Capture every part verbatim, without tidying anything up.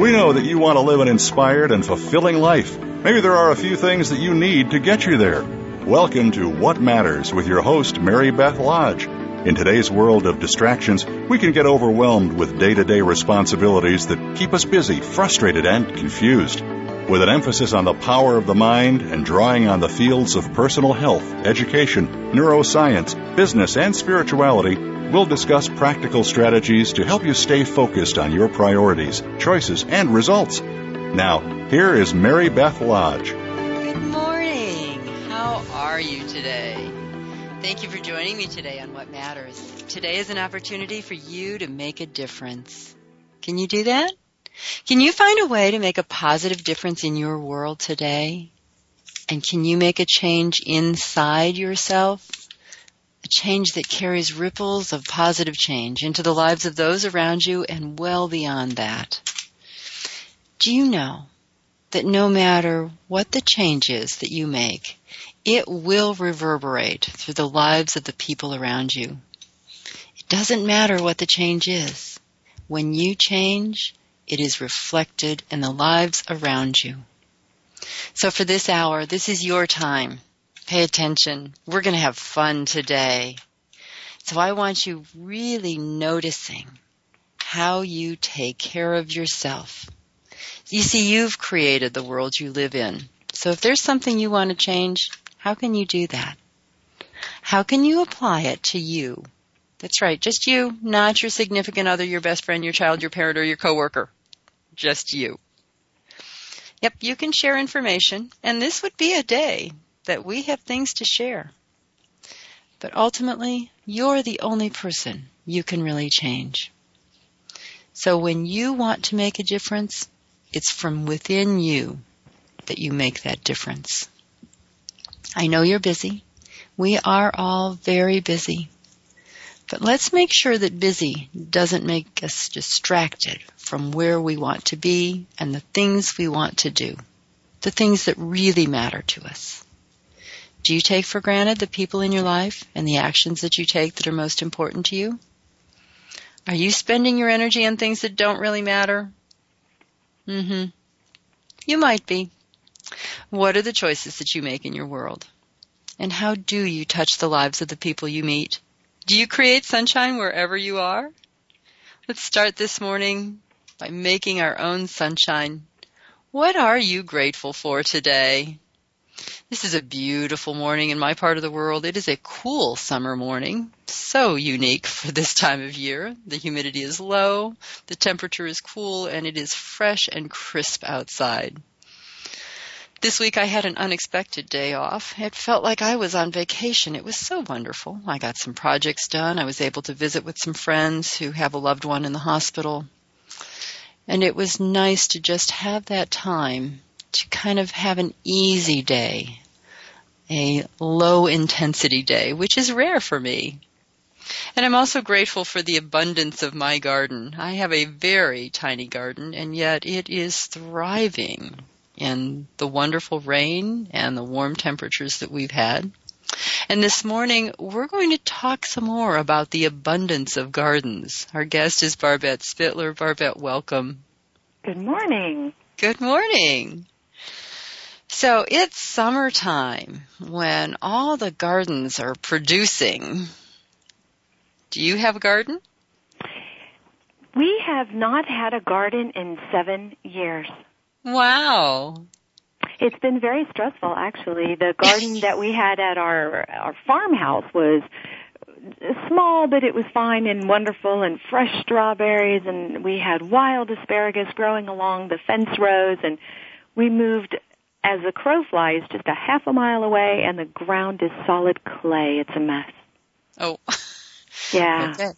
We know that you want to live an inspired and fulfilling life. Maybe there are a few things that you need to get you there. Welcome to What Matters with your host, Mary Beth Lodge. In today's world of distractions, we can get overwhelmed with day-to-day responsibilities that keep us busy, frustrated, and confused. With an emphasis on the power of the mind and drawing on the fields of personal health, education, neuroscience, business, and spirituality, we'll discuss practical strategies to help you stay focused on your priorities, choices, and results. Now, here is Mary Beth Lodge. Good morning. How are you today? Thank you for joining me today on What Matters. Today is an opportunity for you to make a difference. Can you do that? Can you find a way to make a positive difference in your world today? And can you make a change inside yourself? A change that carries ripples of positive change into the lives of those around you and well beyond that. Do you know that no matter what the change is that you make, it will reverberate through the lives of the people around you? It doesn't matter what the change is. When you change, it is reflected in the lives around you. So for this hour, this is your time. Pay attention. We're going to have fun today. So I want you really noticing how you take care of yourself. You see, you've created the world you live in. So if there's something you want to change, how can you do that? How can you apply it to you? That's right, just you, not your significant other, your best friend, your child, your parent, or your coworker. Just you. Yep, you can share information, and this would be a day that we have things to share. But ultimately, you're the only person you can really change. So when you want to make a difference, it's from within you that you make that difference. I know you're busy. We are all very busy. But let's make sure that busy doesn't make us distracted from where we want to be and the things we want to do, the things that really matter to us. Do you take for granted the people in your life and the actions that you take that are most important to you? Are you spending your energy on things that don't really matter? Mm-hmm. You might be. What are the choices that you make in your world? And how do you touch the lives of the people you meet? Do you create sunshine wherever you are? Let's start this morning by making our own sunshine. What are you grateful for today? This is a beautiful morning in my part of the world. It is a cool summer morning, so unique for this time of year. The humidity is low, the temperature is cool, and it is fresh and crisp outside. This week I had an unexpected day off. It felt like I was on vacation. It was so wonderful. I got some projects done. I was able to visit with some friends who have a loved one in the hospital. And it was nice to just have that time to kind of have an easy day, a low-intensity day, which is rare for me. And I'm also grateful for the abundance of my garden. I have a very tiny garden, and yet it is thriving in the wonderful rain and the warm temperatures that we've had. And this morning, we're going to talk some more about the abundance of gardens. Our guest is Barbette Spitler. Barbette, welcome. Good morning. Good morning. So it's summertime when all the gardens are producing. Do you have a garden? We have not had a garden in seven years. Wow. It's been very stressful, actually. The garden that we had at our, our farmhouse was small, but it was fine and wonderful, and fresh strawberries, and we had wild asparagus growing along the fence rows, and we moved as the crow flies just a half a mile away, and the ground is solid clay. It's a mess. Oh. Yeah. Okay.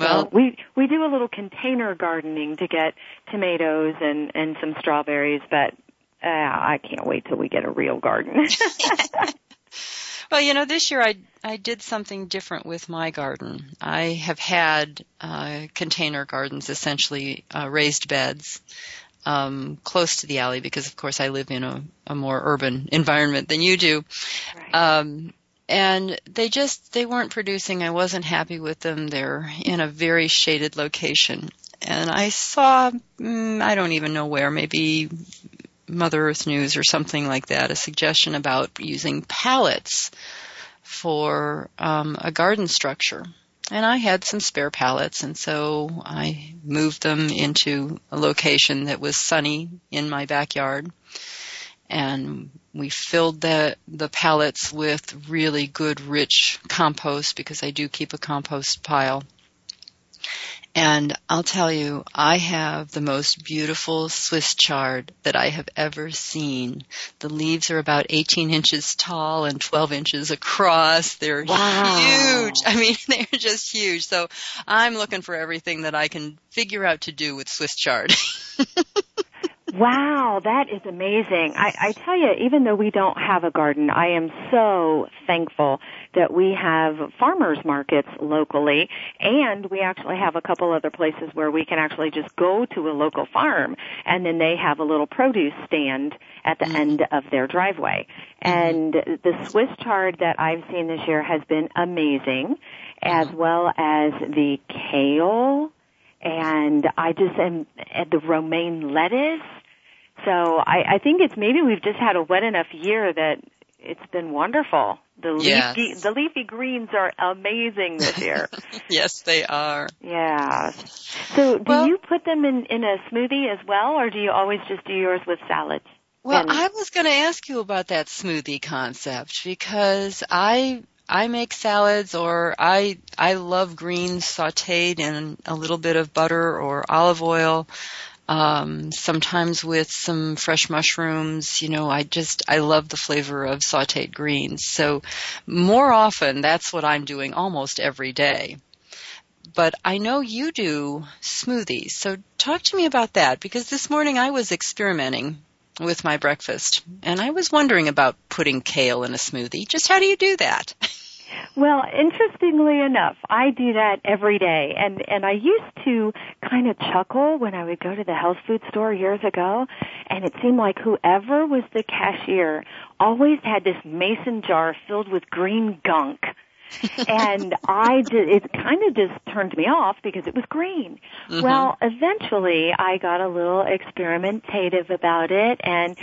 Well, so we we do a little container gardening to get tomatoes and, and some strawberries, but uh, I can't wait till we get a real garden. Well, you know, this year I I did something different with my garden. I have had uh, container gardens, essentially uh, raised beds, um, close to the alley because, of course, I live in a, a more urban environment than you do. Right. Um, and they just, they weren't producing. I wasn't happy with them. They're in a very shaded location. And I saw, mm, I don't even know where, maybe Mother Earth News or something like that, a suggestion about using pallets for um, a garden structure. And I had some spare pallets, and so I moved them into a location that was sunny in my backyard. And we filled the, the pallets with really good, rich compost, because I do keep a compost pile. And I'll tell you, I have the most beautiful Swiss chard that I have ever seen. The leaves are about eighteen inches tall and twelve inches across. They're wow. huge. I mean, they're just huge. So I'm looking for everything that I can figure out to do with Swiss chard. Wow, that is amazing. I, I tell you, even though we don't have a garden, I am so thankful that we have farmers markets locally, and we actually have a couple other places where we can actually just go to a local farm, and then they have a little produce stand at the end of their driveway. And the Swiss chard that I've seen this year has been amazing, as well as the kale, and I just am at the romaine lettuce. So I, I think it's maybe we've just had a wet enough year that it's been wonderful. The leafy, yes. the leafy greens are amazing this year. Yes, they are. Yeah. So do well, you put them in, in a smoothie as well, or do you always just do yours with salads? Well, and- I was going to ask you about that smoothie concept, because I – I make salads, or I I love greens sautéed in a little bit of butter or olive oil, um, sometimes with some fresh mushrooms. You know, I just, I love the flavor of sautéed greens. So more often, that's what I'm doing almost every day. But I know you do smoothies, so talk to me about that, because this morning I was experimenting with my breakfast, and I was wondering about putting kale in a smoothie. Just how do you do that? Well, interestingly enough, I do that every day, and, and I used to kind of chuckle when I would go to the health food store years ago, and it seemed like whoever was the cashier always had this mason jar filled with green gunk. And I did, it kind of just turned me off because it was green. Mm-hmm. Well, eventually I got a little experimentative about it, and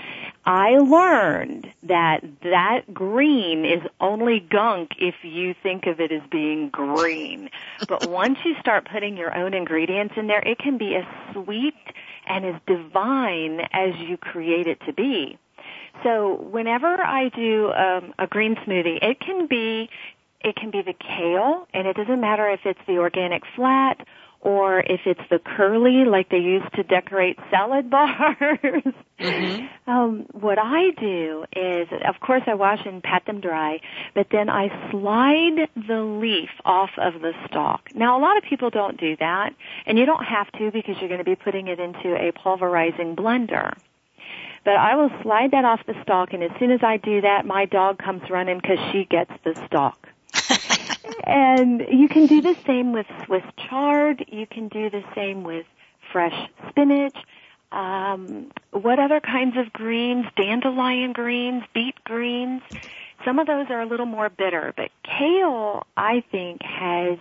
I learned that that green is only gunk if you think of it as being green. But once you start putting your own ingredients in there, it can be as sweet and as divine as you create it to be. So whenever I do um, a green smoothie, it can be It can be the kale, and it doesn't matter if it's the organic flat or if it's the curly, like they use to decorate salad bars. Mm-hmm. Um, what I do is, of course, I wash and pat them dry, but then I slide the leaf off of the stalk. Now, a lot of people don't do that, and you don't have to, because you're going to be putting it into a pulverizing blender. But I will slide that off the stalk, and as soon as I do that, my dog comes running because she gets the stalk. And you can do the same with Swiss chard. You can do the same with fresh spinach. Um, what other kinds of greens? Dandelion greens, beet greens. Some of those are a little more bitter. But kale, I think, has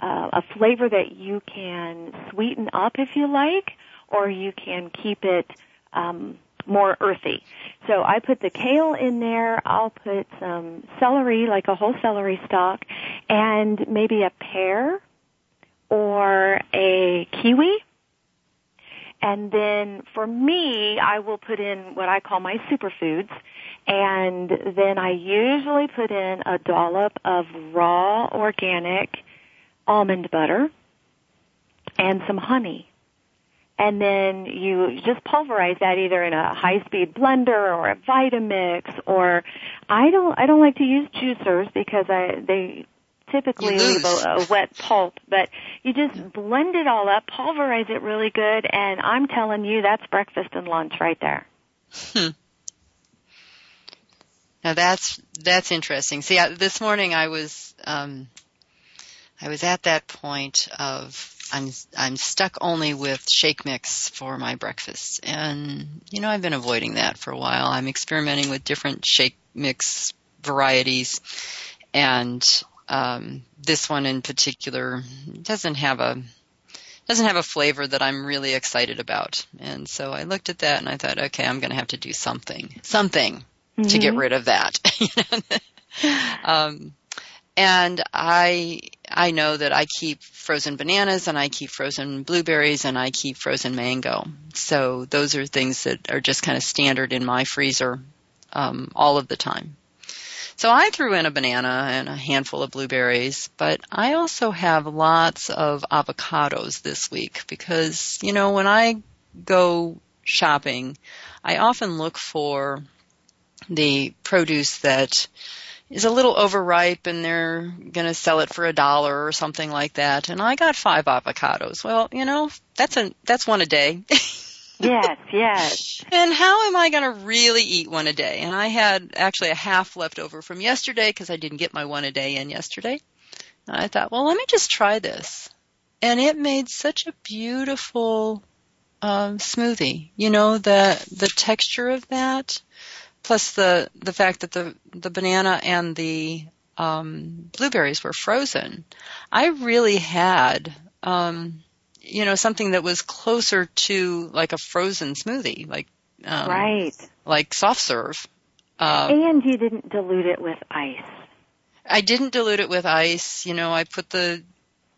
uh, a flavor that you can sweeten up if you like, or you can keep it um, more earthy. So I put the kale in there. I'll put some celery, like a whole celery stalk, and maybe a pear or a kiwi. And then for me, I will put in what I call my superfoods, And then I usually put in a dollop of raw organic almond butter and some honey. And then you just pulverize that either in a high-speed blender or a Vitamix, or I don't I don't like to use juicers because I they typically leave a, a wet pulp. But you just blend it all up, pulverize it really good, and I'm telling you, that's breakfast and lunch right there. Hmm. Now that's that's interesting. See, I, this morning I was um, I was at that point of. I'm I'm stuck only with shake mix for my breakfast, and you know I've been avoiding that for a while. I'm experimenting with different shake mix varieties, and um, this one in particular doesn't have a doesn't have a flavor that I'm really excited about. And so I looked at that and I thought, okay, I'm going to have to do something something mm-hmm. to get rid of that. you know? um, and I. I know that I keep frozen bananas and I keep frozen blueberries and I keep frozen mango. So those are things that are just kind of standard in my freezer um, all of the time. So I threw in a banana and a handful of blueberries, but I also have lots of avocados this week because, you know, when I go shopping, I often look for the produce that is a little overripe and they're going to sell it for a dollar or something like that. And I got five avocados. Well, you know, that's a that's one a day. Yes, yes. And how am I going to really eat one a day? And I had actually a half left over from yesterday because I didn't get my one a day in yesterday. And I thought, well, let me just try this. And it made such a beautiful um, smoothie. You know, the the texture of that. Plus the, the fact that the, the banana and the um, blueberries were frozen, I really had, um, you know, something that was closer to like a frozen smoothie, like um, right, like soft serve. Um, and you didn't dilute it with ice. I didn't dilute it with ice. You know, I put the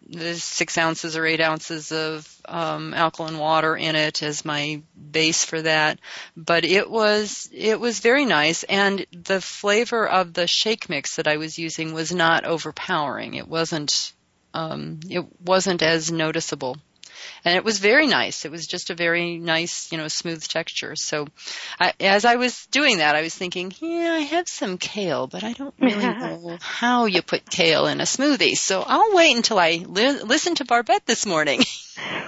the six ounces or eight ounces of um, alkaline water in it as my base for that, but it was it was very nice, and the flavor of the shake mix that I was using was not overpowering. It wasn't um, it wasn't as noticeable, and it was very nice. It was just a very nice, you know, smooth texture. So, I, as I was doing that, I was thinking, yeah, I have some kale, but I don't really know how you put kale in a smoothie. So I'll wait until I li- listen to Barbette this morning.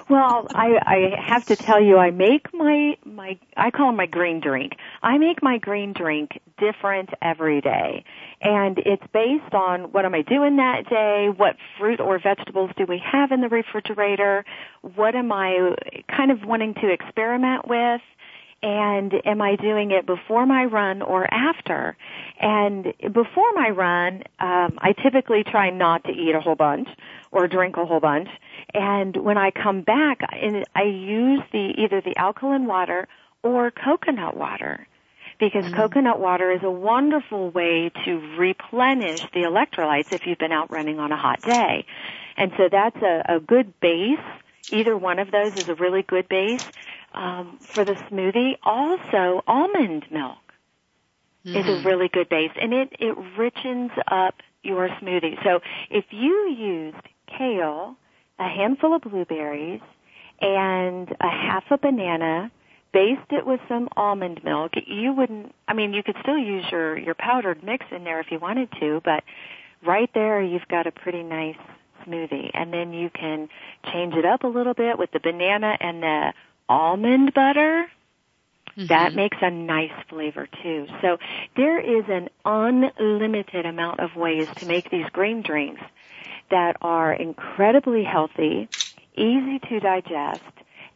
Well, I, I have to tell you, I make my my I call it my green drink. I make my green drink different every day, and it's based on what am I doing that day, what fruit or vegetables do we have in the refrigerator, what am I kind of wanting to experiment with, and am I doing it before my run or after? And before my run, um, I typically try not to eat a whole bunch or drink a whole bunch. And when I come back, I use the either the alkaline water or coconut water, because mm-hmm. coconut water is a wonderful way to replenish the electrolytes if you've been out running on a hot day. And so that's a, a good base. Either one of those is a really good base um, for the smoothie. Also, almond milk mm-hmm. is a really good base, and it, it richens up your smoothie. So if you used kale, a handful of blueberries, and a half a banana, basted it with some almond milk, you wouldn't, I mean, you could still use your, your powdered mix in there if you wanted to, but right there you've got a pretty nice smoothie. And then you can change it up a little bit with the banana and the almond butter. Mm-hmm. That makes a nice flavor too. So there is an unlimited amount of ways to make these green drinks that are incredibly healthy, easy to digest,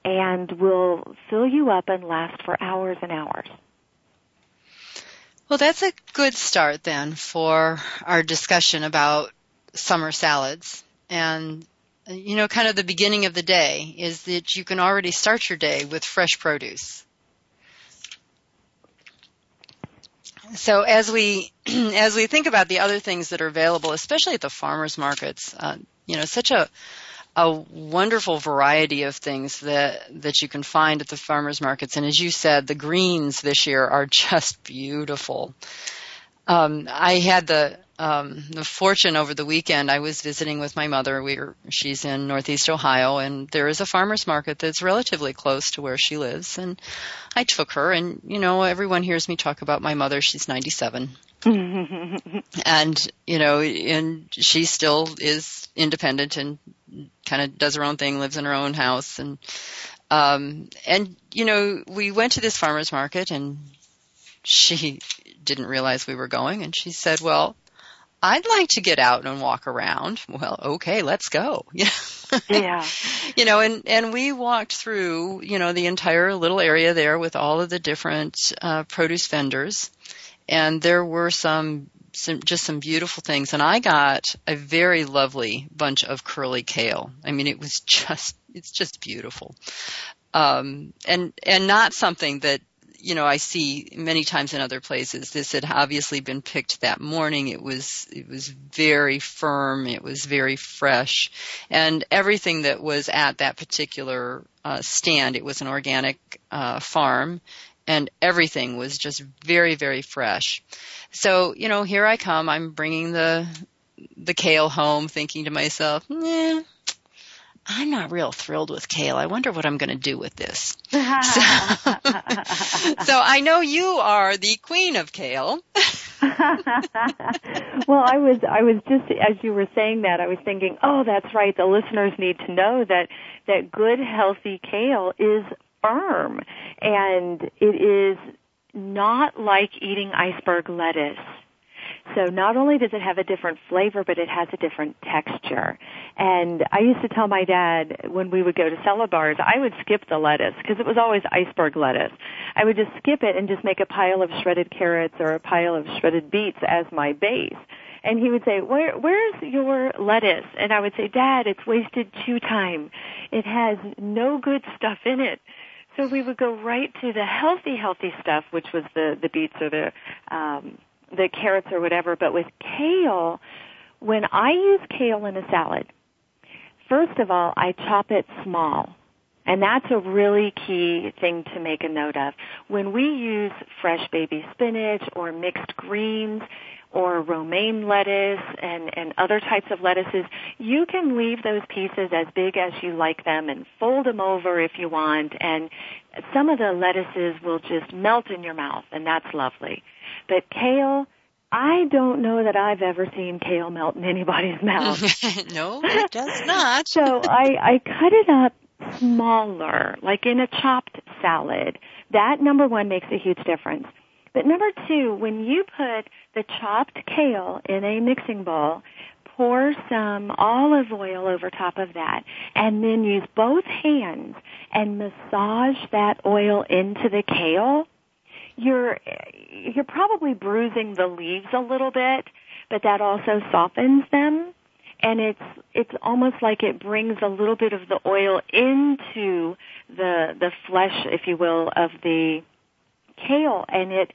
and will fill you up and last for hours and hours. Well, that's a good start then for our discussion about summer salads. And, you know, kind of the beginning of the day is that you can already start your day with fresh produce. So as we as we think about the other things that are available, especially at the farmers markets, uh, you know, such a a wonderful variety of things that, that you can find at the farmers markets. And as you said, the greens this year are just beautiful. Um, I had the, um, the fortune over the weekend. I was visiting with my mother. We were, she's in Northeast Ohio, and there is a farmer's market that's relatively close to where she lives. And I took her, and, you know, everyone hears me talk about my mother. She's ninety-seven. And, you know, and she still is independent and kind of does her own thing, lives in her own house. And, um, and, you know, we went to this farmer's market, and she didn't realize we were going, and she said, "Well, I'd like to get out and walk around." Well, okay, let's go. Yeah. You know, and, and we walked through, you know, the entire little area there with all of the different uh, produce vendors, and there were some, some, just some beautiful things. And I got a very lovely bunch of curly kale. I mean, it was just, it's just beautiful. Um, and, and not something that, you know, I see many times in other places. This had obviously been picked that morning. It was, it was very firm. It was very fresh. And everything that was at that particular uh, stand, it was an organic uh, farm, and everything was just very, very fresh. So, you know, here I come. I'm bringing the, the kale home, thinking to myself, nah, I'm not real thrilled with kale. I wonder what I'm going to do with this. So, so I know you are the queen of kale. Well, I was, I was just, as you were saying that, I was thinking, oh, that's right. The listeners need to know that, that good, healthy kale is firm, and it is not like eating iceberg lettuce. So not only does it have a different flavor, but it has a different texture. And I used to tell my dad when we would go to salad bars, I would skip the lettuce because it was always iceberg lettuce. I would just skip it and just make a pile of shredded carrots or a pile of shredded beets as my base. And he would say, Where, where's your lettuce? And I would say, Dad, it's wasted chew time. It has no good stuff in it. So we would go right to the healthy, healthy stuff, which was the, the beets or the, um, the carrots or whatever. But with kale, when I use kale in a salad, first of all, I chop it small. And that's a really key thing to make a note of. When we use fresh baby spinach or mixed greens or romaine lettuce and, and other types of lettuces, you can leave those pieces as big as you like them and fold them over if you want. And some of the lettuces will just melt in your mouth, and that's lovely. But kale, I don't know that I've ever seen kale melt in anybody's mouth. No, it does not. So I, I cut it up smaller, like in a chopped salad. That, number one, makes a huge difference. But number two, when you put the chopped kale in a mixing bowl, pour some olive oil over top of that, and then use both hands and massage that oil into the kale. You're, you're probably bruising the leaves a little bit, but that also softens them. And it's, it's almost like it brings a little bit of the oil into the, the flesh, if you will, of the kale, and it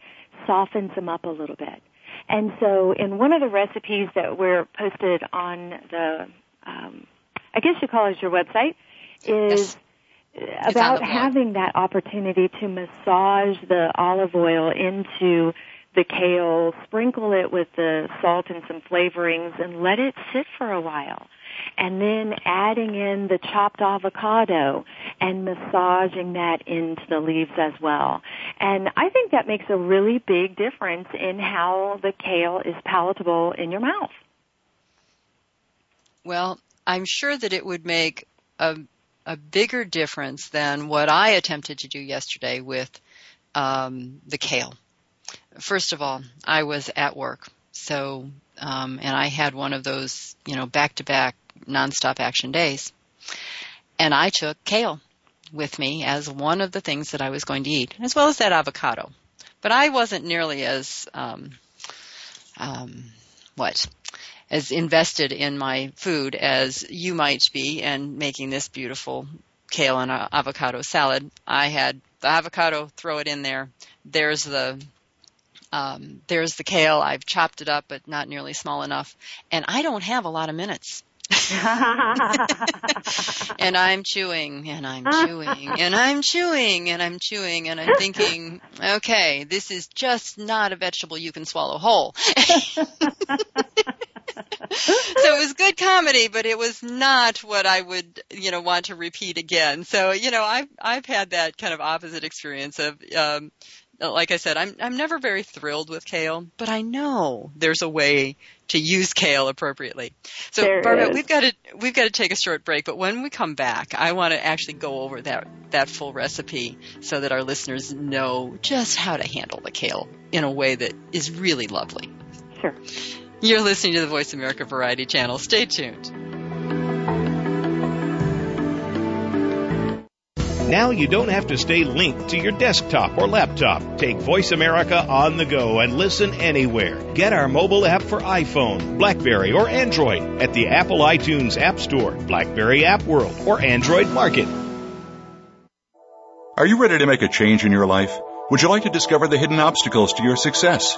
softens them up a little bit. And so in one of the recipes that were posted on the, um, I guess you call it your website, is yes. about having that opportunity to massage the olive oil into the kale, sprinkle it with the salt and some flavorings, and let it sit for a while. And then adding in the chopped avocado and massaging that into the leaves as well. And I think that makes a really big difference in how the kale is palatable in your mouth. Well, I'm sure that it would make a a bigger difference than what I attempted to do yesterday with um, the kale. First of all, I was at work, so um, and I had one of those, you know, back-to-back nonstop action days, and I took kale with me as one of the things that I was going to eat, as well as that avocado. But I wasn't nearly as um, um, what? as invested in my food as you might be, and making this beautiful kale and avocado salad. I had the avocado, throw it in there. There's the um, there's the kale. I've chopped it up, but not nearly small enough. And I don't have a lot of minutes. And I'm chewing, and I'm chewing, and I'm chewing, and I'm chewing, and I'm thinking, okay, this is just not a vegetable you can swallow whole. So it was good comedy, but it was not what I would, you know, want to repeat again. So, you know, I've, I've had that kind of opposite experience of, um, like I said, I'm, I'm never very thrilled with kale, but I know there's a way to use kale appropriately. So, there Barbette, is. we've got to, we've got to take a short break, but when we come back, I want to actually go over that, that full recipe so that our listeners know just how to handle the kale in a way that is really lovely. Sure. You're listening to the Voice America Variety Channel. Stay tuned. Now you don't have to stay linked to your desktop or laptop. Take Voice America on the go and listen anywhere. Get our mobile app for iPhone, BlackBerry, or Android at the Apple iTunes App Store, BlackBerry App World, or Android Market. Are you ready to make a change in your life? Would you like to discover the hidden obstacles to your success?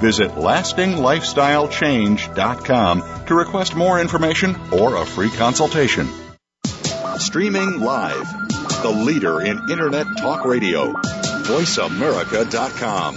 Visit lasting lifestyle change dot com to request more information or a free consultation. Streaming live, the leader in Internet talk radio, voice america dot com.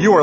You are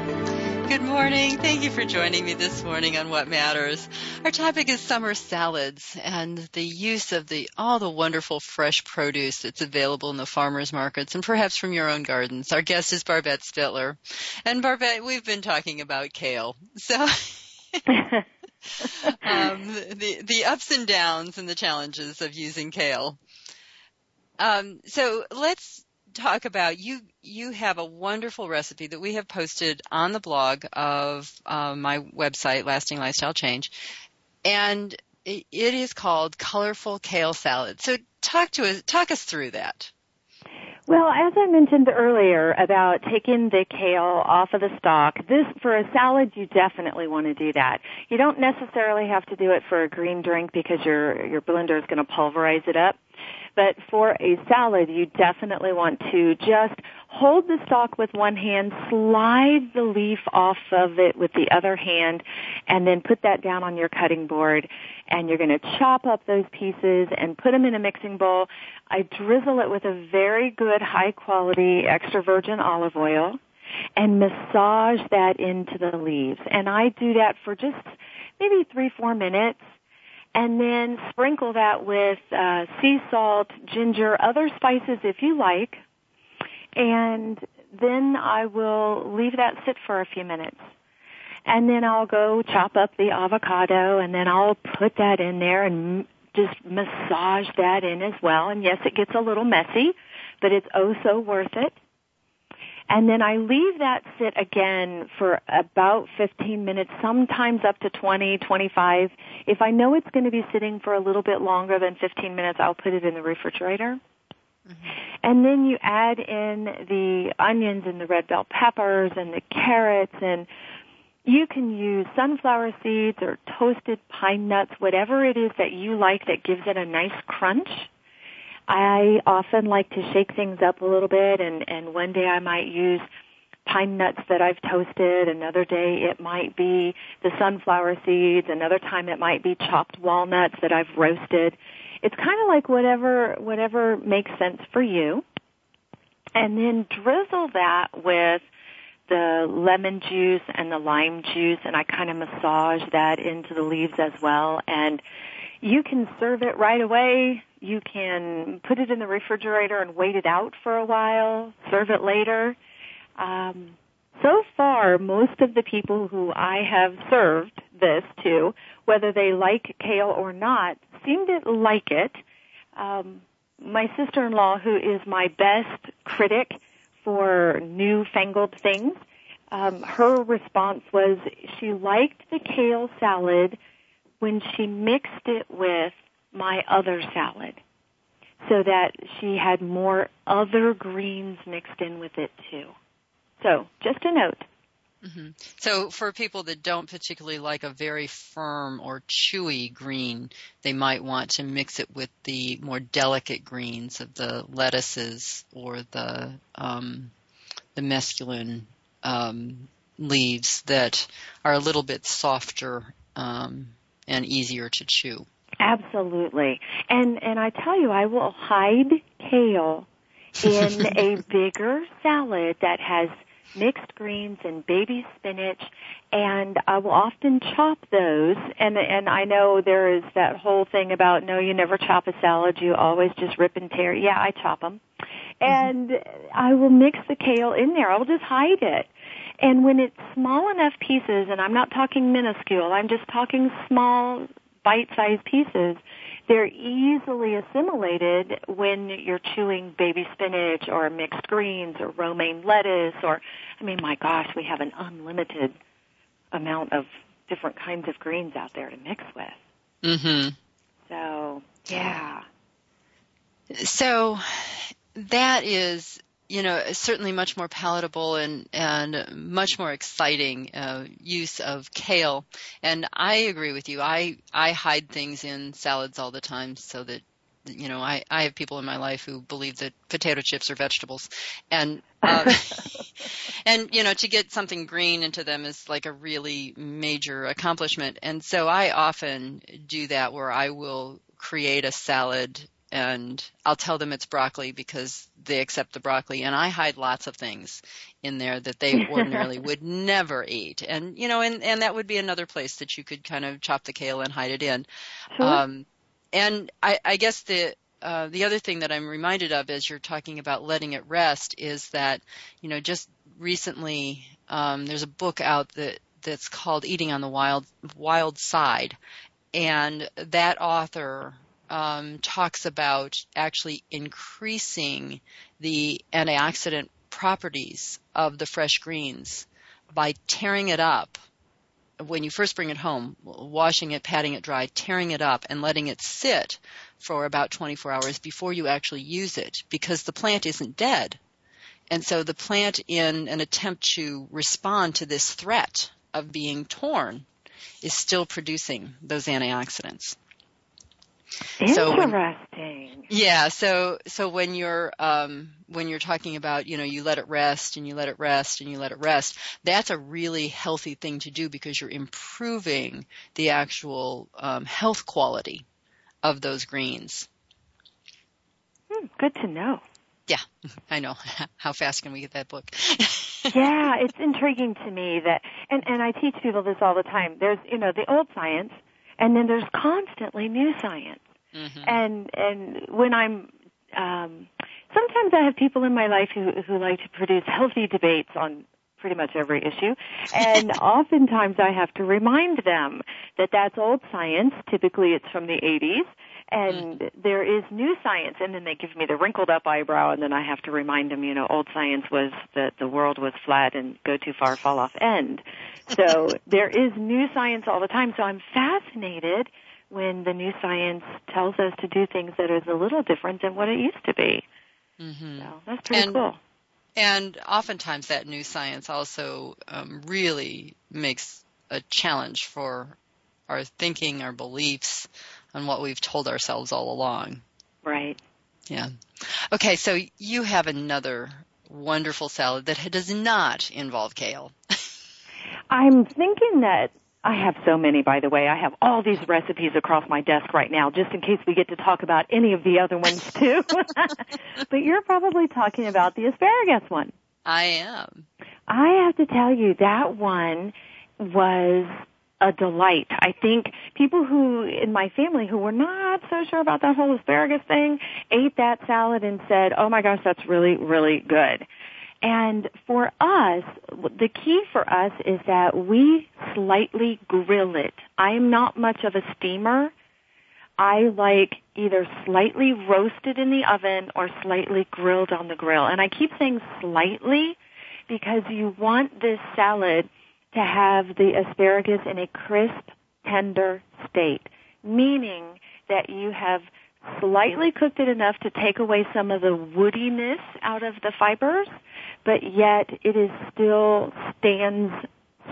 Good morning. Thank you for joining me this morning on What Matters. Our topic is summer salads and the use of the all the wonderful fresh produce that's available in the farmers markets and perhaps from your own gardens. Our guest is Barbette Spitler. And Barbette, we've been talking about kale. So um, the, the ups and downs and the challenges of using kale. Um, so let's talk about you you have a wonderful recipe that we have posted on the blog of uh, my website, Lasting Lifestyle Change, and it is called Colorful Kale Salad. So talk to us talk us through that. Well, as I mentioned earlier about taking the kale off of the stalk, this for a salad you definitely want to do that. You don't necessarily have to do it for a green drink because your your blender is going to pulverize it up. But for a salad, you definitely want to just hold the stalk with one hand, slide the leaf off of it with the other hand, and then put that down on your cutting board. And you're going to chop up those pieces and put them in a mixing bowl. I drizzle it with a very good, high-quality extra virgin olive oil and massage that into the leaves. And I do that for just maybe three, four minutes. And then sprinkle that with uh, sea salt, ginger, other spices if you like. And then I will leave that sit for a few minutes. And then I'll go chop up the avocado, and then I'll put that in there and just massage that in as well. And yes, it gets a little messy, but it's oh so worth it. And then I leave that sit again for about fifteen minutes, sometimes up to twenty, twenty-five. If I know it's going to be sitting for a little bit longer than fifteen minutes, I'll put it in the refrigerator. And then you add in the onions and the red bell peppers and the carrots, and you can use sunflower seeds or toasted pine nuts, whatever it is that you like that gives it a nice crunch. I often like to shake things up a little bit, and, and one day I might use pine nuts that I've toasted. Another day it might be the sunflower seeds. Another time it might be chopped walnuts that I've roasted. It's kind of like whatever whatever makes sense for you. And then drizzle that with the lemon juice and the lime juice, and I kind of massage that into the leaves as well. And you can serve it right away. You can put it in the refrigerator and wait it out for a while, serve it later. Um, so far, most of the people who I have served this to, whether they like kale or not, seem to like it. Um, my sister-in-law, who is my best critic for newfangled things, um, her response was she liked the kale salad when she mixed it with my other salad, so that she had more other greens mixed in with it too. So, just a note. Mm-hmm. So, for people that don't particularly like a very firm or chewy green, they might want to mix it with the more delicate greens of the lettuces or the um, the mesclun um, leaves that are a little bit softer um, and easier to chew. Absolutely. And and I tell you, I will hide kale in a bigger salad that has mixed greens and baby spinach, and I will often chop those. And and I know there is that whole thing about, no, you never chop a salad, you always just rip and tear. Yeah, I chop them. Mm-hmm. And I will mix the kale in there. I will just hide it. And when it's small enough pieces, and I'm not talking minuscule, I'm just talking small bite-sized pieces, they're easily assimilated when you're chewing baby spinach or mixed greens or romaine lettuce or, I mean, my gosh, we have an unlimited amount of different kinds of greens out there to mix with. Mm-hmm. So, yeah. So that is, you know, certainly much more palatable and, and much more exciting uh, use of kale. And I agree with you. I, I hide things in salads all the time so that, you know, I, I have people in my life who believe that potato chips are vegetables. And, uh, and you know, to get something green into them is like a really major accomplishment. And so I often do that where I will create a salad and I'll tell them it's broccoli because they accept the broccoli. And I hide lots of things in there that they ordinarily would never eat. And, you know, and, and that would be another place that you could kind of chop the kale and hide it in. Sure. Um, and I, I guess the uh, the other thing that I'm reminded of as you're talking about letting it rest is that, you know, just recently um, there's a book out that, that's called Eating on the Wild Wild Side. And that author Um, talks about actually increasing the antioxidant properties of the fresh greens by tearing it up when you first bring it home, washing it, patting it dry, tearing it up, and letting it sit for about twenty-four hours before you actually use it, because the plant isn't dead. And so the plant, in an attempt to respond to this threat of being torn, is still producing those antioxidants. So interesting. When, yeah, so so when you're um, when you're talking about, you know, you let it rest and you let it rest and you let it rest, that's a really healthy thing to do because you're improving the actual um, health quality of those greens. Hmm, good to know. Yeah, I know. How fast can we get that book? Yeah, it's intriguing to me that, and and I teach people this all the time. There's, you know, the old science. And then there's constantly new science. Mm-hmm. And and when I'm um, – sometimes I have people in my life who, who like to produce healthy debates on pretty much every issue. And oftentimes I have to remind them that that's old science. Typically it's from the eighties. And mm-hmm. there is new science. And then they give me the wrinkled up eyebrow, and then I have to remind them, you know, old science was that the world was flat and go too far, fall off end. So there is new science all the time. So I'm fascinated when the new science tells us to do things that is a little different than what it used to be. Mm-hmm. So that's pretty and, cool. And oftentimes that new science also um, really makes a challenge for our thinking, our beliefs, and what we've told ourselves all along. Right. Yeah. Okay, so you have another wonderful salad that does not involve kale. I'm thinking that I have so many, by the way. I have all these recipes across my desk right now, just in case we get to talk about any of the other ones, too. But you're probably talking about the asparagus one. I am. I have to tell you, that one was a delight. I think people who in my family who were not so sure about that whole asparagus thing ate that salad and said, oh, my gosh, that's really, really good. And for us, the key for us is that we slightly grill it. I'm not much of a steamer. I like either slightly roasted in the oven or slightly grilled on the grill. And I keep saying slightly because you want this salad to have the asparagus in a crisp, tender state, meaning that you have slightly cooked it enough to take away some of the woodiness out of the fibers, but yet it is still stands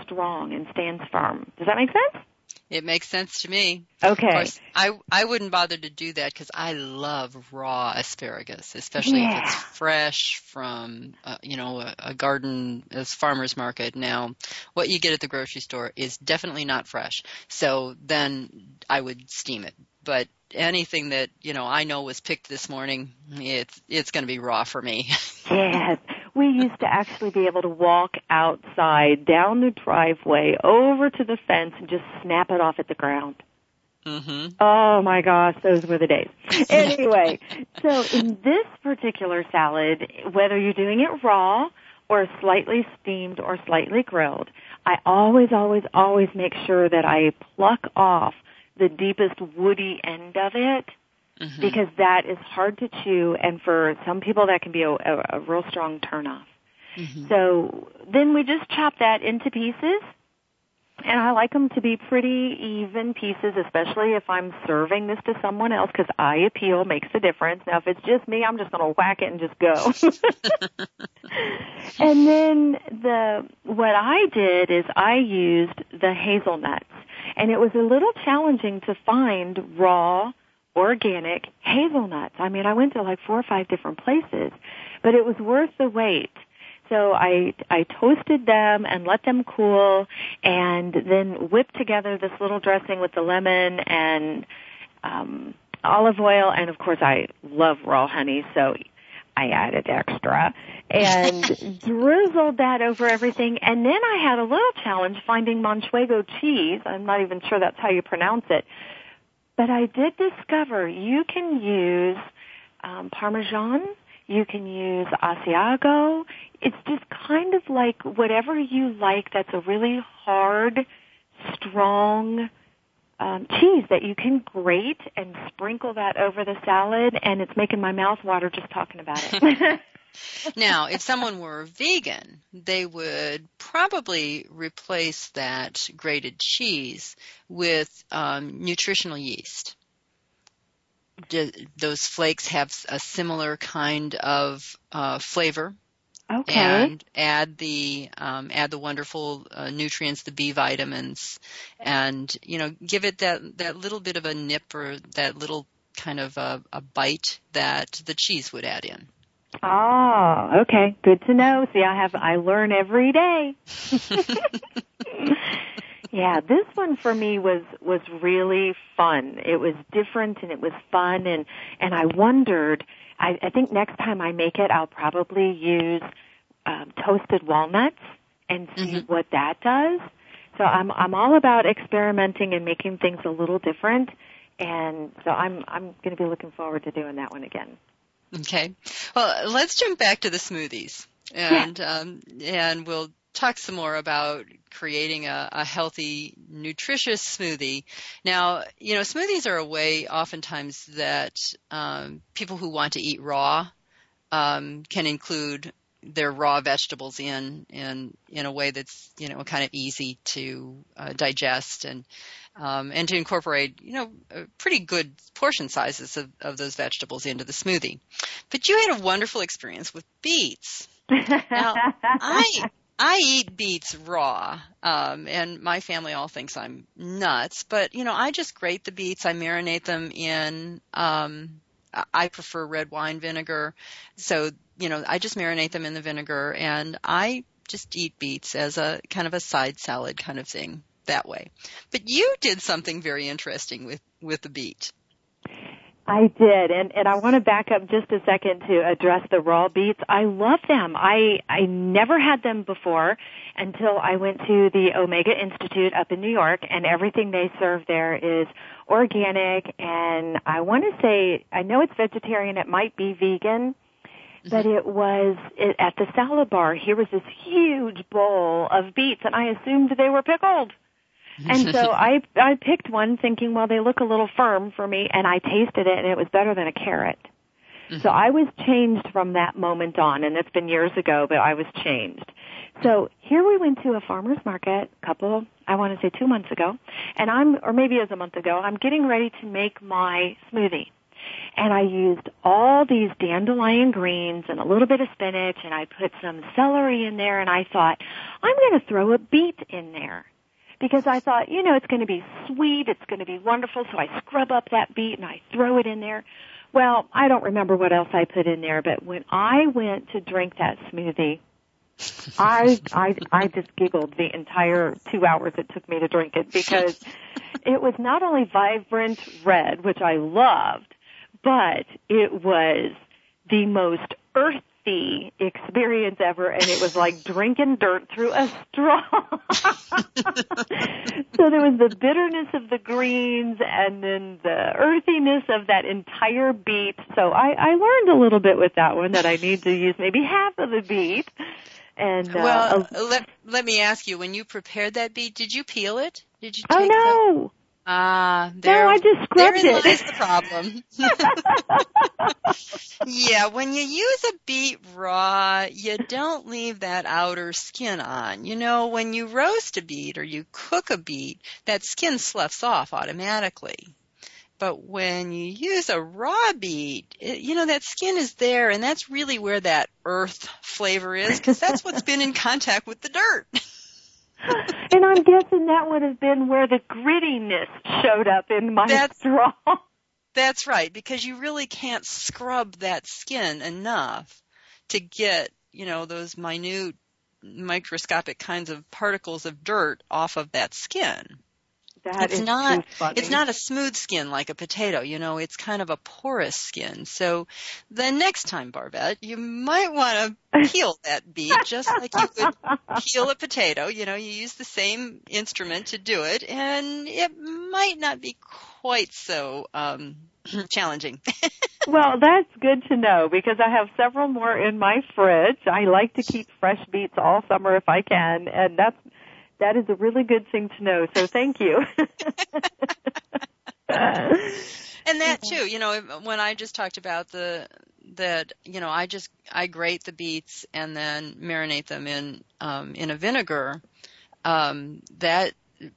strong and stands firm. Does that make sense? It makes sense to me. Okay. Of course, I, I wouldn't bother to do that because I love raw asparagus, especially yeah. if it's fresh from, uh, you know, a, a garden, a farmer's market. Now, what you get at the grocery store is definitely not fresh. So then I would steam it. But anything that, you know, I know was picked this morning, it's it's going to be raw for me. Yes. We used to actually be able to walk outside, down the driveway, over to the fence, and just snap it off at the ground. Mm-hmm. Oh, my gosh, those were the days. Anyway, so in this particular salad, whether you're doing it raw or slightly steamed or slightly grilled, I always, always, always make sure that I pluck off the deepest woody end of it. Mm-hmm. Because that is hard to chew, and for some people that can be a, a, a real strong turnoff. Mm-hmm. So then we just chop that into pieces, and I like them to be pretty even pieces, especially if I'm serving this to someone else, because eye appeal makes a difference. Now, if it's just me, I'm just going to whack it and just go. And then the what I did is I used the hazelnuts, and it was a little challenging to find raw organic hazelnuts. I mean, I went to like four or five different places, but it was worth the wait. So I I toasted them and let them cool, and then whipped together this little dressing with the lemon and um, olive oil, and of course I love raw honey, so I added extra and drizzled that over everything. And then I had a little challenge finding Manchego cheese. I'm not even sure that's how you pronounce it. But I did discover you can use um, Parmesan, you can use Asiago. It's just kind of like whatever you like that's a really hard, strong um, cheese that you can grate and sprinkle that over the salad, and it's making my mouth water just talking about it. Now, if someone were vegan, they would probably replace that grated cheese with um, nutritional yeast. Do those flakes have a similar kind of uh, flavor. Okay. And add the um, add the wonderful uh, nutrients, the B vitamins, and you know, give it that, that little bit of a nip or that little kind of a, a bite that the cheese would add in. Oh, okay. Good to know. See, I have, I learn every day. Yeah, this one for me was, was really fun. It was different and it was fun, and, and I wondered, I, I think next time I make it, I'll probably use, um, toasted walnuts and see mm-hmm. what that does. So I'm, I'm all about experimenting and making things a little different. And so I'm, I'm going to be looking forward to doing that one again. Okay. Well, let's jump back to the smoothies, and yeah. um, and we'll talk some more about creating a, a healthy, nutritious smoothie. Now, you know, smoothies are a way oftentimes that um, people who want to eat raw um, can include their raw vegetables in, in, in a way that's, you know, kind of easy to uh, digest and, um, and to incorporate, you know, pretty good portion sizes of, of those vegetables into the smoothie. But you had a wonderful experience with beets. Now, I, I eat beets raw, um, and my family all thinks I'm nuts, but, you know, I just grate the beets. I marinate them in, um, I prefer red wine vinegar. So, you know, I just marinate them in the vinegar, and I just eat beets as a kind of a side salad kind of thing that way. But you did something very interesting with, with the beet. I did, and, and I want to back up just a second to address the raw beets. I love them. I, I never had them before until I went to the Omega Institute up in New York, and everything they serve there is organic, and I want to say, I know it's vegetarian, it might be vegan, but it was it, at the salad bar, here was this huge bowl of beets, and I assumed they were pickled. And so I I picked one thinking, well, they look a little firm for me, and I tasted it, and it was better than a carrot. Mm-hmm. So I was changed from that moment on, and it's been years ago, but I was changed. So here we went to a farmer's market a couple, I want to say two months ago, and I'm or maybe it was a month ago, I'm getting ready to make my smoothie. And I used all these dandelion greens and a little bit of spinach, and I put some celery in there, and I thought, I'm going to throw a beet in there. Because I thought, you know, it's going to be sweet, it's going to be wonderful, so I scrub up that beet and I throw it in there. Well, I don't remember what else I put in there, but when I went to drink that smoothie, I, I, I just giggled the entire two hours it took me to drink it, because it was not only vibrant red, which I loved, but it was the most earthy experience ever, and it was like drinking dirt through a straw. So there was the bitterness of the greens and then the earthiness of that entire beet. So I, I learned a little bit with that one that I need to use maybe half of the beet. And uh, well, a, let, let me ask you, when you prepared that beet, did you peel it? Did you? Take oh no. That? Ah, uh, there, no, I just scrubbed therein it. Lies the problem. Yeah, when you use a beet raw, you don't leave that outer skin on. You know, when you roast a beet or you cook a beet, that skin sloughs off automatically. But when you use a raw beet, it, you know, that skin is there, and that's really where that earth flavor is, because that's what's been in contact with the dirt. And I'm guessing that would have been where the grittiness showed up in my that's, straw. That's right, because you really can't scrub that skin enough to get, you know, those minute microscopic kinds of particles of dirt off of that skin. That it's is not, too funny. It's not a smooth skin like a potato, you know, it's kind of a porous skin. So the next time, Barbette, you might want to peel that beet just like you would peel a potato. You know, you use the same instrument to do it, and it might not be quite so um challenging. Well, that's good to know, because I have several more in my fridge. I like to keep fresh beets all summer if I can, and that's That is a really good thing to know, so thank you. And that, too, you know, when I just talked about the, that, you know, I just, I grate the beets and then marinate them in, um, in a vinegar, um, that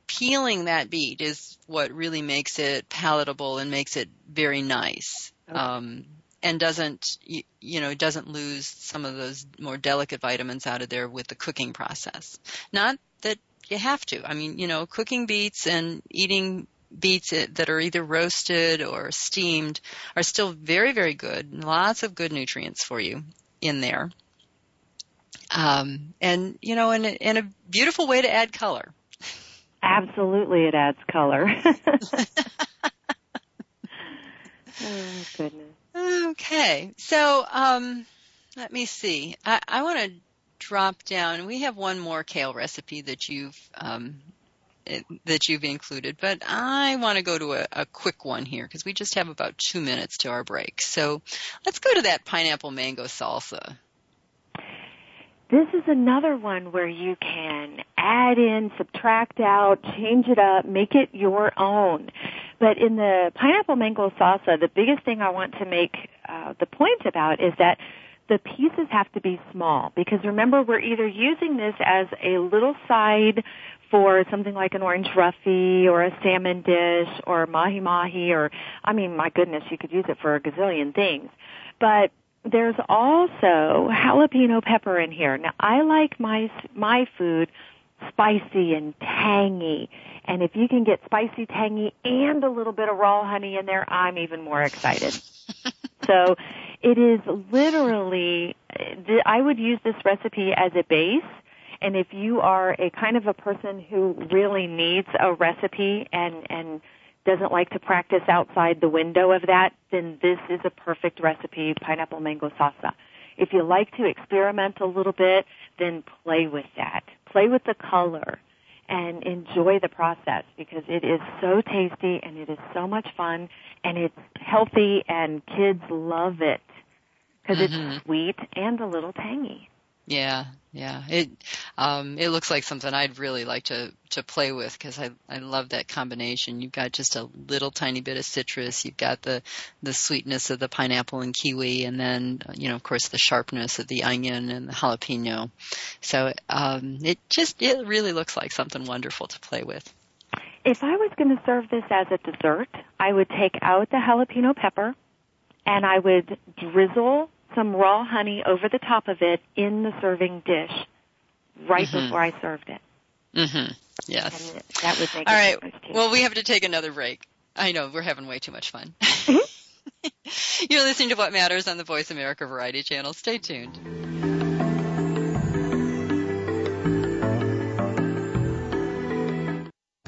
peeling that beet is what really makes it palatable and makes it very nice. Okay. Um, and doesn't, you, you know, doesn't lose some of those more delicate vitamins out of there with the cooking process. Not that you have to. I mean, you know, cooking beets and eating beets that are either roasted or steamed are still very, very good. And lots of good nutrients for you in there. Um, and, you know, and, and a beautiful way to add color. Absolutely, it adds color. Oh, goodness. Okay. So um, let me see. I, I want to drop down. We have one more kale recipe that you've um, it, that you've included, but I want to go to a, a quick one here because we just have about two minutes to our break. So let's go to that pineapple mango salsa. This is another one where you can add in, subtract out, change it up, make it your own. But in the pineapple mango salsa, the biggest thing I want to make uh, the point about is that the pieces have to be small, because remember, we're either using this as a little side for something like an orange roughy or a salmon dish or mahi-mahi, or, I mean, my goodness, you could use it for a gazillion things. But there's also jalapeno pepper in here. Now, I like my my food spicy and tangy. And if you can get spicy, tangy, and a little bit of raw honey in there, I'm even more excited. So it is literally, I would use this recipe as a base. And if you are a kind of a person who really needs a recipe and, and doesn't like to practice outside the window of that, then this is a perfect recipe, pineapple mango salsa. If you like to experiment a little bit, then play with that. Play with the color and enjoy the process, because it is so tasty and it is so much fun and it's healthy and kids love it because mm-hmm. it's sweet and a little tangy. Yeah, yeah. It um, it looks like something I'd really like to, to play with, because I, I love that combination. You've got just a little tiny bit of citrus. You've got the, the sweetness of the pineapple and kiwi, and then, you know, of course, the sharpness of the onion and the jalapeno. So um, it just it really looks like something wonderful to play with. If I was going to serve this as a dessert, I would take out the jalapeno pepper, and I would drizzle some raw honey over the top of it in the serving dish right mm-hmm. before I served it. Mm-hmm. Yes. And that would make All right. Well, we have to take another break. I know, we're having way too much fun. Mm-hmm. You're listening to What Matters on the Voice America Variety Channel. Stay tuned.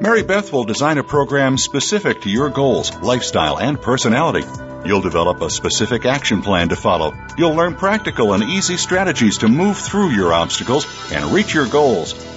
Mary Beth will design a program specific to your goals, lifestyle, and personality. You'll develop a specific action plan to follow. You'll learn practical and easy strategies to move through your obstacles and reach your goals.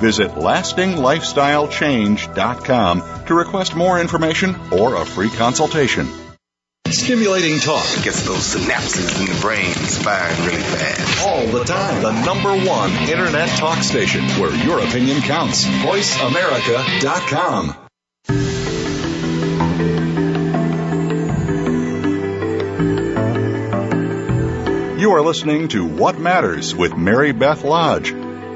Visit lasting lifestyle change dot com to request more information or a free consultation. Stimulating talk gets those synapses in the brain firing really fast. All the time. The number one internet talk station where your opinion counts. voice america dot com. You are listening to What Matters with Mary Beth Lodge.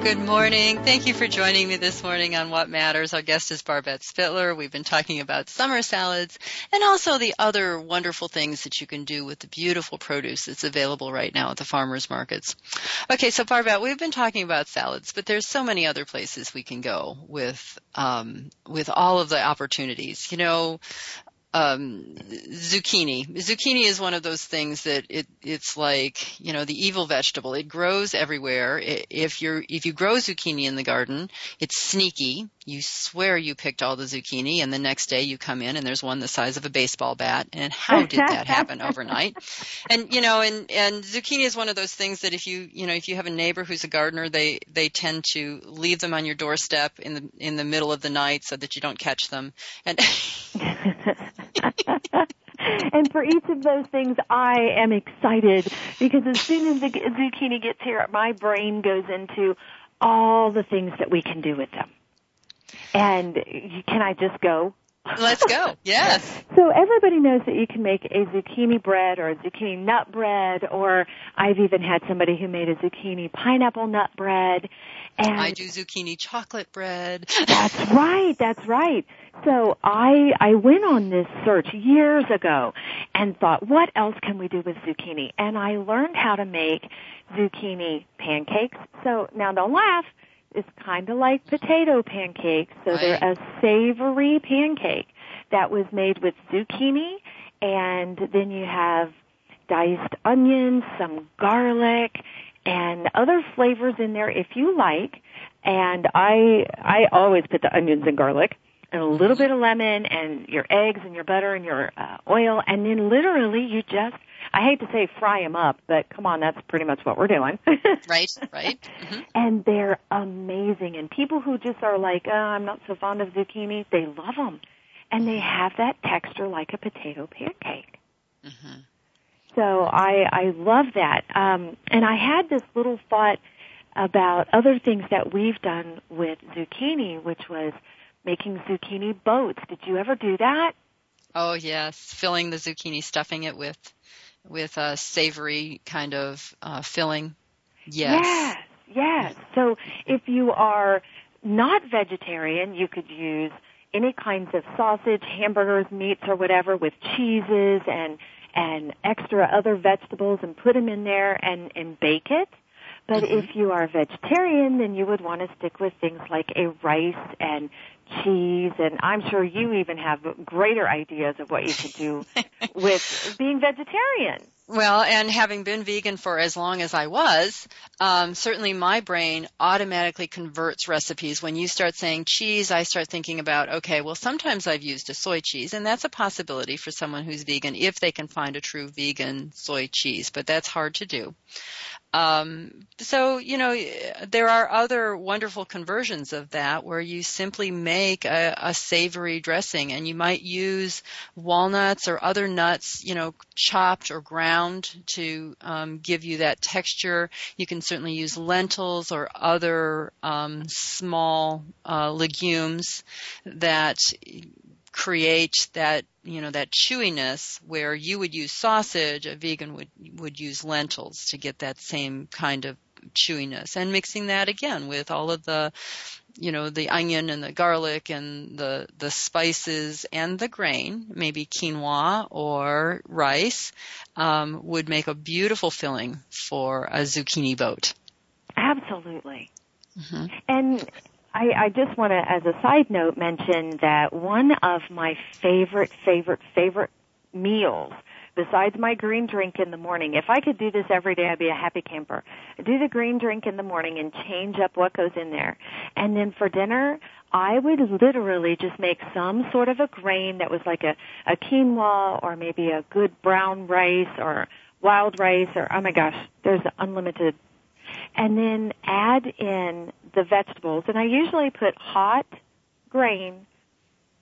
Good morning. Thank you for joining me this morning on What Matters. Our guest is Barbette Spitler. We've been talking about summer salads and also the other wonderful things that you can do with the beautiful produce that's available right now at the farmers markets. Okay, so Barbette, we've been talking about salads, but there's so many other places we can go with um, with all of the opportunities. You know, Um, zucchini. Zucchini is one of those things that it, it's like, you know, the evil vegetable. It grows everywhere. If you're, if you grow zucchini in the garden, it's sneaky. You swear you picked all the zucchini, and the next day you come in and there's one the size of a baseball bat. And how did that happen overnight? And, you know, and, and zucchini is one of those things that if you, you know, if you have a neighbor who's a gardener, they, they tend to leave them on your doorstep in the, in the middle of the night so that you don't catch them. And and for each of those things, I am excited because as soon as the zucchini gets here, my brain goes into all the things that we can do with them. And can I just go? Let's go. Yes. So everybody knows that you can make a zucchini bread or a zucchini nut bread, or I've even had somebody who made a zucchini pineapple nut bread. And I do zucchini chocolate bread. That's right. That's right. So I I went on this search years ago and thought, what else can we do with zucchini? And I learned how to make zucchini pancakes. So now don't laugh. It's kind of like potato pancakes, so they're a savory pancake that was made with zucchini, and then you have diced onions, some garlic, and other flavors in there if you like. And I I always put the onions and garlic and a little bit of lemon and your eggs and your butter and your uh, oil, and then literally you just, I hate to say fry them up, but come on, that's pretty much what we're doing. Right, right. Mm-hmm. And they're amazing. And people who just are like, oh, I'm not so fond of zucchini, they love them. And they have that texture like a potato pancake. Mm-hmm. So I, I love that. Um, and I had this little thought about other things that we've done with zucchini, which was making zucchini boats. Did you ever do that? Oh, yes. Filling the zucchini, stuffing it with with a savory kind of uh, filling. Yes. Yes, yes. So if you are not vegetarian, you could use any kinds of sausage, hamburgers, meats, or whatever with cheeses and and extra other vegetables and put them in there and, and bake it. But mm-hmm. if you are vegetarian, then you would want to stick with things like a rice and cheese, and I'm sure you even have greater ideas of what you could do with being vegetarian. Well, and having been vegan for as long as I was, um, certainly my brain automatically converts recipes. When you start saying cheese, I start thinking about, okay, well, sometimes I've used a soy cheese, and that's a possibility for someone who's vegan if they can find a true vegan soy cheese, but that's hard to do. Um, so, you know, there are other wonderful conversions of that where you simply make a, a savory dressing, and you might use walnuts or other nuts, you know, chopped or ground to um, give you that texture. You can certainly use lentils or other um, small uh, legumes that create that, you know, that chewiness where you would use sausage, a vegan would would use lentils to get that same kind of chewiness. And mixing that again with all of the, you know, the onion and the garlic and the, the spices and the grain, maybe quinoa or rice, um, would make a beautiful filling for a zucchini boat. Absolutely. Mm-hmm. And I, I just want to, as a side note, mention that one of my favorite, favorite, favorite meals, besides my green drink in the morning, if I could do this every day, I'd be a happy camper. I do the green drink in the morning and change up what goes in there. And then for dinner, I would literally just make some sort of a grain that was like a, a quinoa or maybe a good brown rice or wild rice or, oh, my gosh, there's unlimited. And then add in the vegetables. And I usually put hot grain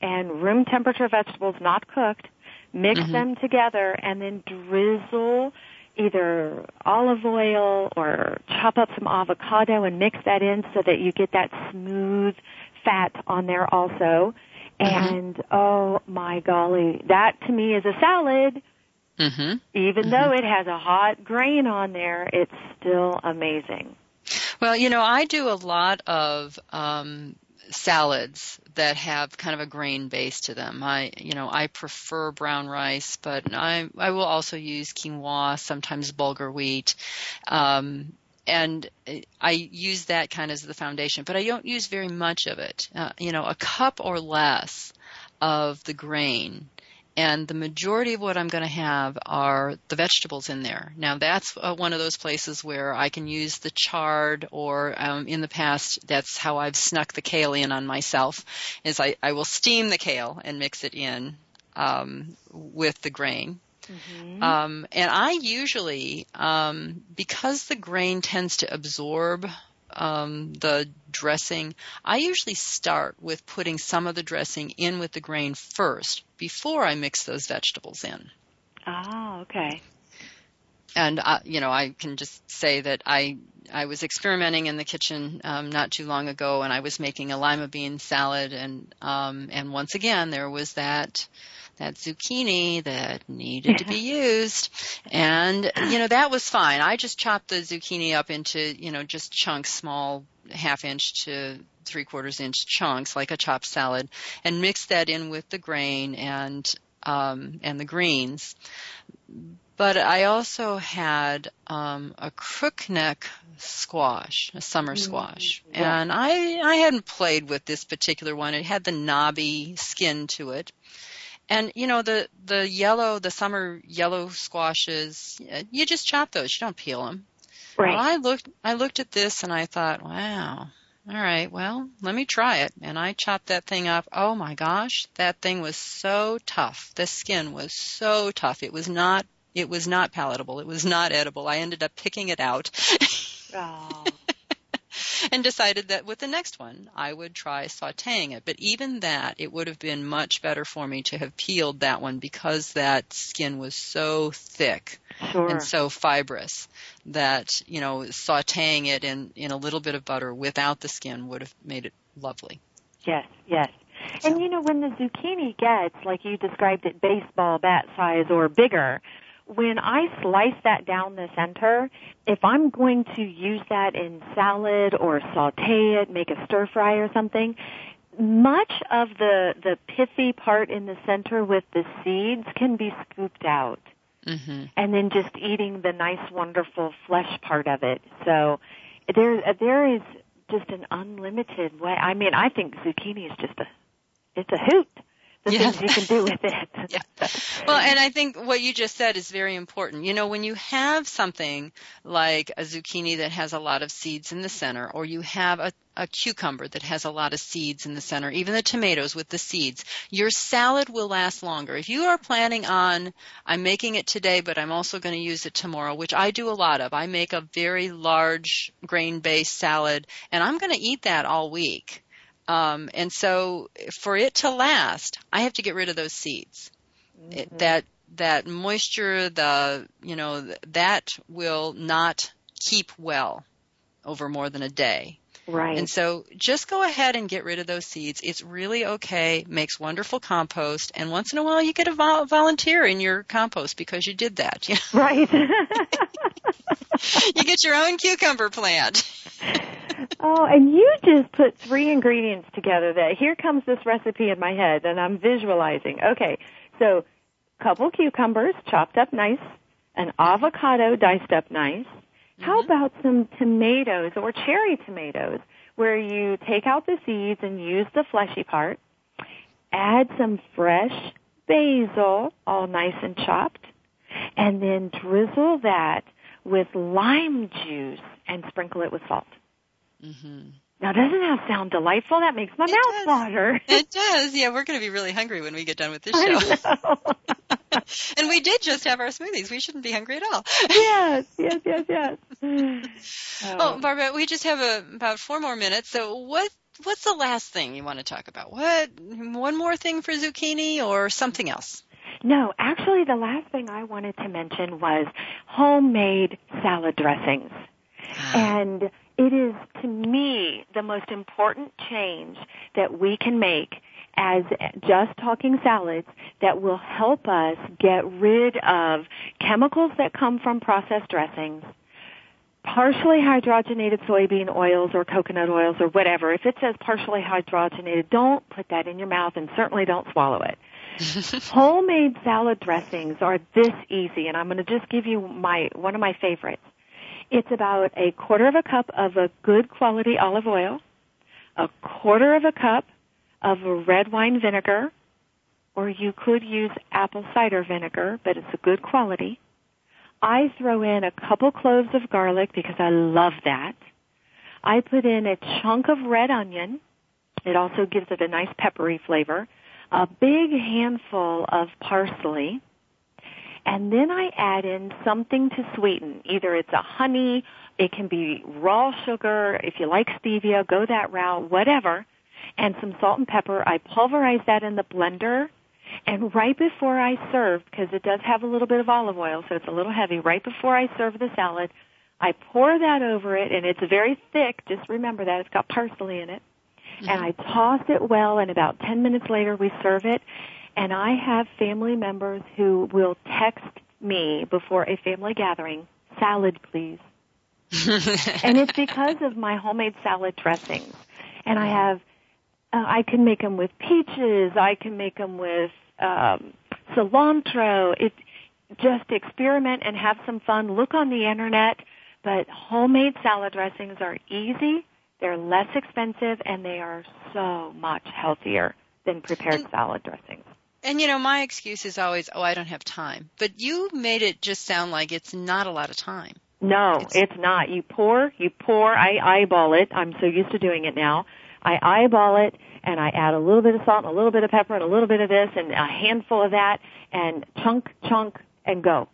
and room temperature vegetables, not cooked, mix mm-hmm. them together, and then drizzle either olive oil or chop up some avocado and mix that in so that you get that smooth fat on there also. Mm-hmm. And, oh, my golly, that to me is a salad. Mm-hmm. Even mm-hmm. though it has a hot grain on there, it's still amazing. Well, you know, I do a lot of um, salads that have kind of a grain base to them. I, you know, I prefer brown rice, but I, I will also use quinoa, sometimes bulgur wheat, um, and I use that kind of as the foundation. But I don't use very much of it. Uh, you know, a cup or less of the grain. And the majority of what I'm going to have are the vegetables in there. Now, that's uh, one of those places where I can use the chard or um, in the past, that's how I've snuck the kale in on myself, is I, I will steam the kale and mix it in um, with the grain. Mm-hmm. Um, and I usually, um, because the grain tends to absorb Um, the dressing, I usually start with putting some of the dressing in with the grain first before I mix those vegetables in. Oh, okay. And, uh, you know, I can just say that I I was experimenting in the kitchen um, not too long ago, and I was making a lima bean salad. And um, and once again, there was that that zucchini that needed to be used. And, you know, that was fine. I just chopped the zucchini up into, you know, just chunks, small half-inch to three-quarters-inch chunks, like a chopped salad, and mixed that in with the grain and um, and the greens. But I also had um, a crookneck squash, a summer squash. Mm-hmm. Yeah. And I, I hadn't played with this particular one. It had the knobby skin to it. And, you know, the, the yellow, the summer yellow squashes, you just chop those. You don't peel them. Right. Well, I looked, I looked at this and I thought, wow, all right, well, let me try it. And I chopped that thing up. Oh, my gosh, that thing was so tough. The skin was so tough. It was not It was not palatable. It was not edible. I ended up picking it out oh. and decided that with the next one, I would try sauteing it. But even that, it would have been much better for me to have peeled that one because that skin was so thick sure. and so fibrous that, you know, sauteing it in, in a little bit of butter without the skin would have made it lovely. Yes, yes. So. And, you know, when the zucchini gets, like you described it, baseball bat size or bigger, when I slice that down the center, if I'm going to use that in salad or saute it, make a stir fry or something, much of the, the pithy part in the center with the seeds can be scooped out. Mm-hmm. And then just eating the nice, wonderful flesh part of it. So there, there is just an unlimited way. I mean, I think zucchini is just a, it's a hoot. The yeah. things you can do with it. yeah. Well, and I think what you just said is very important. You know, when you have something like a zucchini that has a lot of seeds in the center, or you have a, a cucumber that has a lot of seeds in the center, even the tomatoes with the seeds, your salad will last longer. If you are planning on, I'm making it today, but I'm also going to use it tomorrow, which I do a lot of. I make a very large grain-based salad, and I'm going to eat that all week. Um, and so for it to last, I have to get rid of those seeds. Mm-hmm. It, that that moisture, the you know, that will not keep well over more than a day. Right. And so just go ahead and get rid of those seeds. It's really okay. Makes wonderful compost. And once in a while you get a vol- volunteer in your compost because you did that. You know? Right. You get your own cucumber plant. Oh, and you just put three ingredients together that here comes this recipe in my head, and I'm visualizing. Okay, so a couple cucumbers chopped up nice, an avocado diced up nice. Mm-hmm. How about some tomatoes or cherry tomatoes where you take out the seeds and use the fleshy part, add some fresh basil, all nice and chopped, and then drizzle that with lime juice and sprinkle it with salt. Mm-hmm. Now, doesn't that sound delightful? That makes my it mouth does. water. It does. Yeah, we're going to be really hungry when we get done with this show. And we did just have our smoothies. We shouldn't be hungry at all. Yes, yes, yes, yes. Oh, well, Barbara, we just have a, about four more minutes. So what what's the last thing you want to talk about? What one more thing for zucchini or something else? No, actually, the last thing I wanted to mention was homemade salad dressings. And it is, to me, the most important change that we can make as just talking salads that will help us get rid of chemicals that come from processed dressings, partially hydrogenated soybean oils or coconut oils or whatever. If it says partially hydrogenated, don't put that in your mouth and certainly don't swallow it. Homemade salad dressings are this easy, and I'm going to just give you my one of my favorites. It's about a quarter of a cup of a good quality olive oil, a quarter of a cup of a red wine vinegar, or you could use apple cider vinegar, but it's a good quality. I throw in a couple cloves of garlic because I love that. I put in a chunk of red onion. It also gives it a nice peppery flavor. A big handful of parsley. And then I add in something to sweeten. Either it's a honey, it can be raw sugar. If you like stevia, go that route, whatever. And some salt and pepper. I pulverize that in the blender And right before I serve, because it does have a little bit of olive oil, so it's a little heavy, right before I serve the salad, I pour that over it, and it's very thick. Just remember that. It's got parsley in it. Mm-hmm. And I toss it well, and about ten minutes later we serve it. And I have family members who will text me before a family gathering, salad, please. And it's because of my homemade salad dressings. And I have, uh, I can make them with peaches. I can make them with um, cilantro. It, just experiment and have some fun. Look on the internet. But homemade salad dressings are easy. They're less expensive, and they are so much healthier than prepared and, salad dressings. And, you know, my excuse is always, oh, I don't have time. But you made it just sound like it's not a lot of time. No, it's, it's not. You pour, you pour, I eyeball it. I'm so used to doing it now. I eyeball it, and I add a little bit of salt and a little bit of pepper and a little bit of this and a handful of that, and chunk, chunk, and go.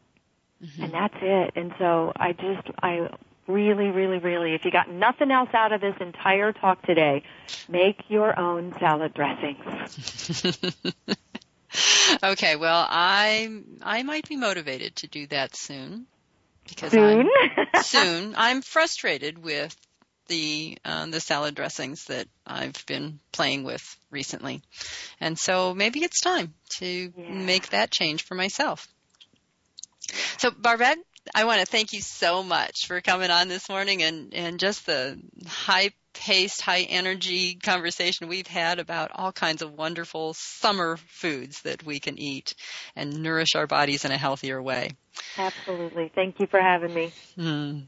Mm-hmm. And that's it. And so I just, I really, really, really, if you got nothing else out of this entire talk today, make your own salad dressings. Okay, well, I I might be motivated to do that soon. Because soon? I'm, soon. I'm frustrated with the uh, the salad dressings that I've been playing with recently. And so maybe it's time to yeah. make that change for myself. So, Barbette, I want to thank you so much for coming on this morning and, and just the high-paced, high-energy conversation we've had about all kinds of wonderful summer foods that we can eat and nourish our bodies in a healthier way. Absolutely. Thank you for having me. Mm.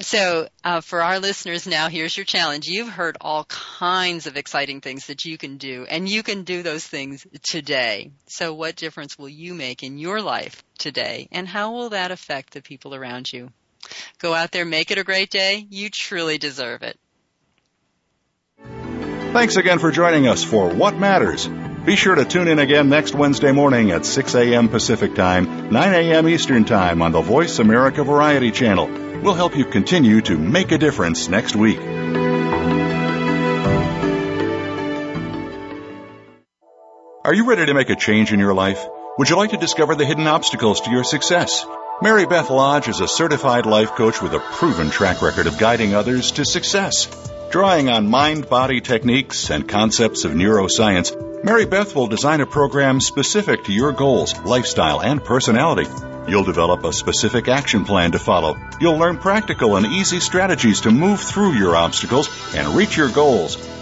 So uh, for our listeners now, here's your challenge. You've heard all kinds of exciting things that you can do, and you can do those things today. So what difference will you make in your life today, and how will that affect the people around you? Go out there, make it a great day. You truly deserve it. Thanks again for joining us for What Matters. Be sure to tune in again next Wednesday morning at six a.m. Pacific Time, nine a.m. Eastern Time on the Voice America Variety Channel. We'll help you continue to make a difference next week. Are you ready to make a change in your life? Would you like to discover the hidden obstacles to your success? Mary Beth Lodge is a certified life coach with a proven track record of guiding others to success. Drawing on mind-body techniques and concepts of neuroscience, Mary Beth will design a program specific to your goals, lifestyle, and personality. You'll develop a specific action plan to follow. You'll learn practical and easy strategies to move through your obstacles and reach your goals.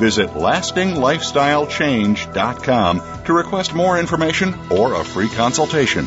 Visit lasting lifestyle change dot com to request more information or a free consultation.